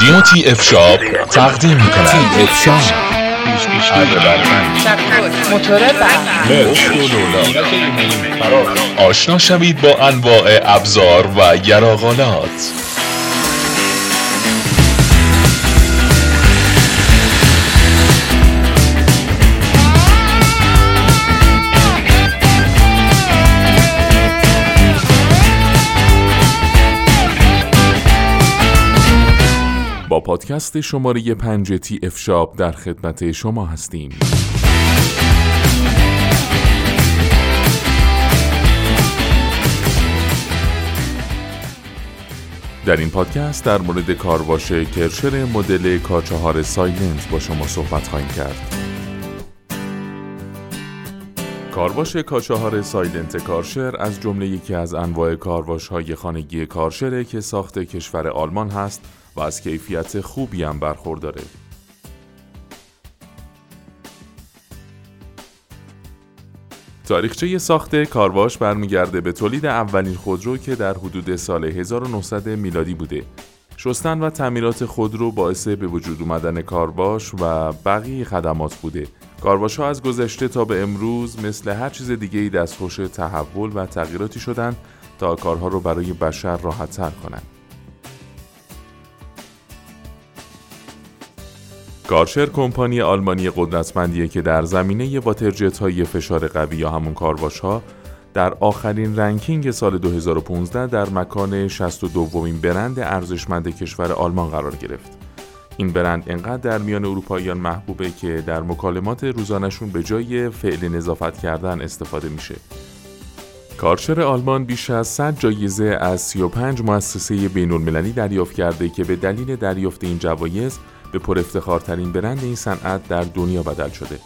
رادیو TF Shop تقدیم می‌کند. TF Shop آشنا شوید با انواع ابزار و یراق‌آلات. با پادکست شماره 5 TF Shop در خدمت شما هستیم. در این پادکست در مورد کارواش کرشر مدل K4 Silent با شما صحبت خواهیم کرد. کارواش K4 Silent کرشر از جمله یکی از انواع کارواش‌های خانگی کرشر که ساخت کشور آلمان هست و از کیفیت خوبی هم برخورداره. تاریخچه ساخت کارواش برمیگرده به تولید اولین خودرو که در حدود سال 1900 میلادی بوده. شستن و تعمیرات خودرو باعث به وجود آمدن کارواش و بقیه خدمات بوده. کارواش ها از گذشته تا به امروز مثل هر چیز دیگه‌ای دستخوش تحول و تغییراتی شدن تا کارها رو برای بشر راحت‌تر کنن. کارشر کمپانی آلمانی قدرتمندیه که در زمینه واترجت های فشار قوی یا همون کارواش ها در آخرین رنکینگ سال 2015 در مکان 62مین برند ارزشمند کشور آلمان قرار گرفت. این برند انقدر در میان اروپاییان محبوبه که در مکالمات روزانشون به جای فعل نظافت کردن استفاده میشه. کارشر آلمان بیش از 100 جایزه از 35 مؤسسه بین‌المللی دریافت کرده که به دلیل دریافت این جوایز به پرافتخارترین برند این صنعت در دنیا بدل شده.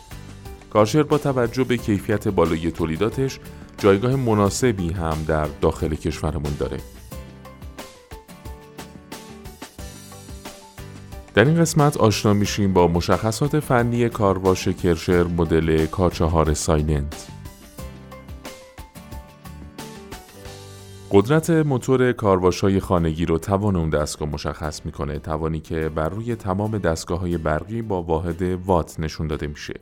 کارشر با توجه به کیفیت بالای تولیداتش جایگاه مناسبی هم در داخل کشورمون داره. در این قسمت آشنا میشیم با مشخصات فنی کارواش کرشر مدل K4 سایلنت. قدرت موتور کارواش‌های خانگی رو توان اون دستگاه مشخص می‌کنه، توانی که بر روی تمام دستگاه‌های برقی با واحد وات نشون داده میشه.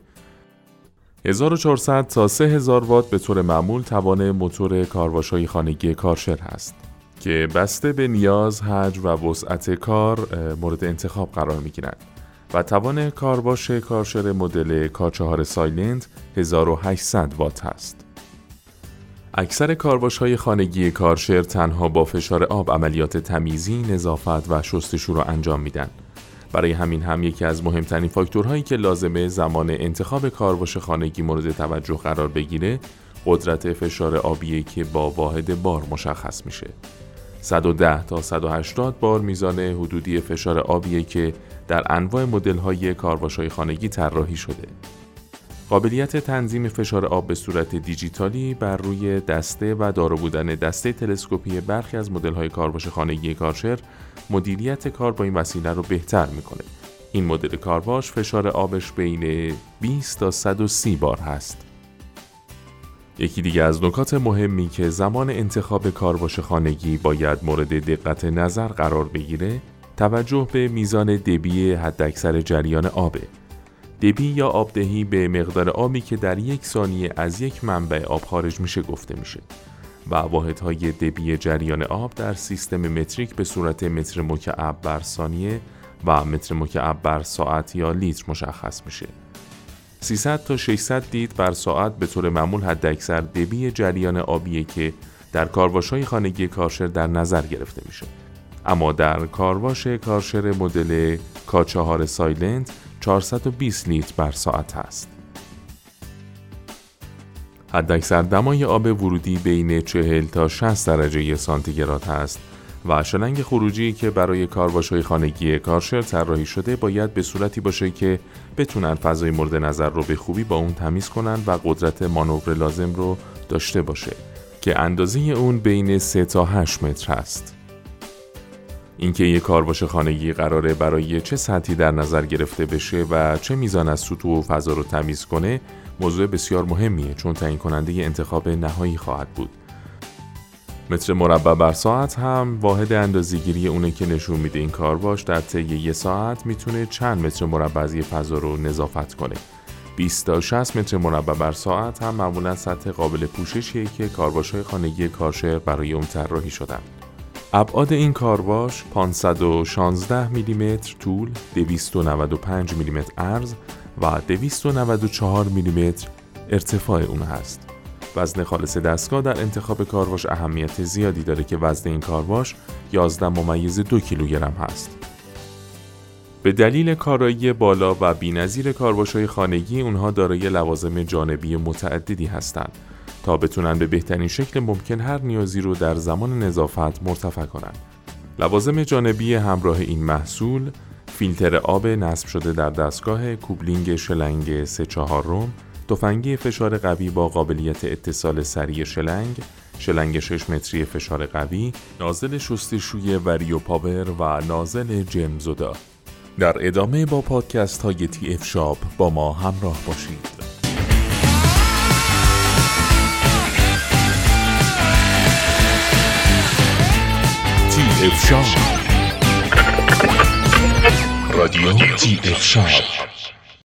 1400 تا 3000 وات به طور معمول توان موتور کارواش‌های خانگی کرشر هست که بسته به نیاز، حجم و وسعت کار مورد انتخاب قرار می‌گیرند و توان کارواش کرشر مدل K4 سایلنت 1800 وات هست. اکثر کارواش‌های خانگی کرشر تنها با فشار آب عملیات تمیزی، نظافت و شستشو رو انجام میدن. برای همین هم یکی از مهمترین فاکتورهایی که لازمه زمان انتخاب کارواش خانگی مورد توجه قرار بگیره، قدرت فشار آبیه که با واحد بار مشخص میشه. 110 تا 180 بار میزان حدودی فشار آبیه که در انواع مدل‌های کارواش‌های خانگی طراحی شده. قابلیت تنظیم فشار آب به صورت دیجیتالی بر روی دسته و دارا بودن دسته تلسکوپی برخی از مدل‌های کارواش خانگی کرشر مدیریت کار با این وسیله رو بهتر می‌کنه. این مدل کارواش فشار آبش بین 20 تا 130 بار هست. یکی دیگه از نکات مهمی که زمان انتخاب کارواش خانگی باید مورد دقت نظر قرار بگیره، توجه به میزان دبی حداکثر جریان آبه. دبی یا آبدهی به مقدار آبی که در یک ثانیه از یک منبع آب خارج میشه گفته میشه و واحدهای دبی جریان آب در سیستم متریک به صورت متر مکعب بر ثانیه و متر مکعب بر ساعت یا لیتر مشخص میشه. 300 تا 600 لیتر بر ساعت به طور معمول حداکثر دبی جریان آبیه که در کارواش‌های خانگی کرشر در نظر گرفته میشه. اما در کارواش کرشر مدل K4 سایلنت 420 لیتر بر ساعت است. حداکثر دمای آب ورودی بین 40 تا 60 درجه سانتیگراد است و شلنگ خروجی که برای کارواش‌های خانگی کرشر طراحی شده باید به صورتی باشه که بتونن فضای مورد نظر رو به خوبی با اون تمیز کنن و قدرت مانور لازم رو داشته باشه که اندازه اون بین 3 تا 8 متر است. اینکه یک کارواش خانگی قراره برای چه سطحی در نظر گرفته بشه و چه میزان از سطوح و فضا رو تمیز کنه موضوع بسیار مهمیه، چون تعیین کننده انتخاب نهایی خواهد بود. متر مربع بر ساعت هم واحد اندازه‌گیری اونه که نشون میده این کارواش در طی یه ساعت میتونه چند متر مربع از یه فضا رو نظافت کنه. 20 تا 60 متر مربع بر ساعت هم معمولا سطح قابل پوششیه که کارواش‌های خانگی کارشر برای اون طراحی شدن. ابعاد این کارواش 516 میلیمتر طول، 295 میلیمتر عرض و 294 میلیمتر ارتفاع اون هست. وزن خالص دستگاه در انتخاب کارواش اهمیت زیادی داره که وزن این کارواش 11.2 کیلوگرم هست. به دلیل کارایی بالا و بی‌نظیر کارواش‌های خانگی، اونها دارای لوازم جانبی متعددی هستند تا بتونن به بهترین شکل ممکن هر نیازی رو در زمان نظافت مرتفع کنن. لوازم جانبی همراه این محصول فیلتر آب نصب شده در دستگاه، کوبلینگ شلنگ 3/4، تفنگی فشار قوی با قابلیت اتصال سریع شلنگ، شلنگ 6 متری فشار قوی، نازل شستشوی وریو پاور و نازل گمزودا. در ادامه با پادکست های TF Shop با ما همراه باشید. TF Shop رادیو TF Shop.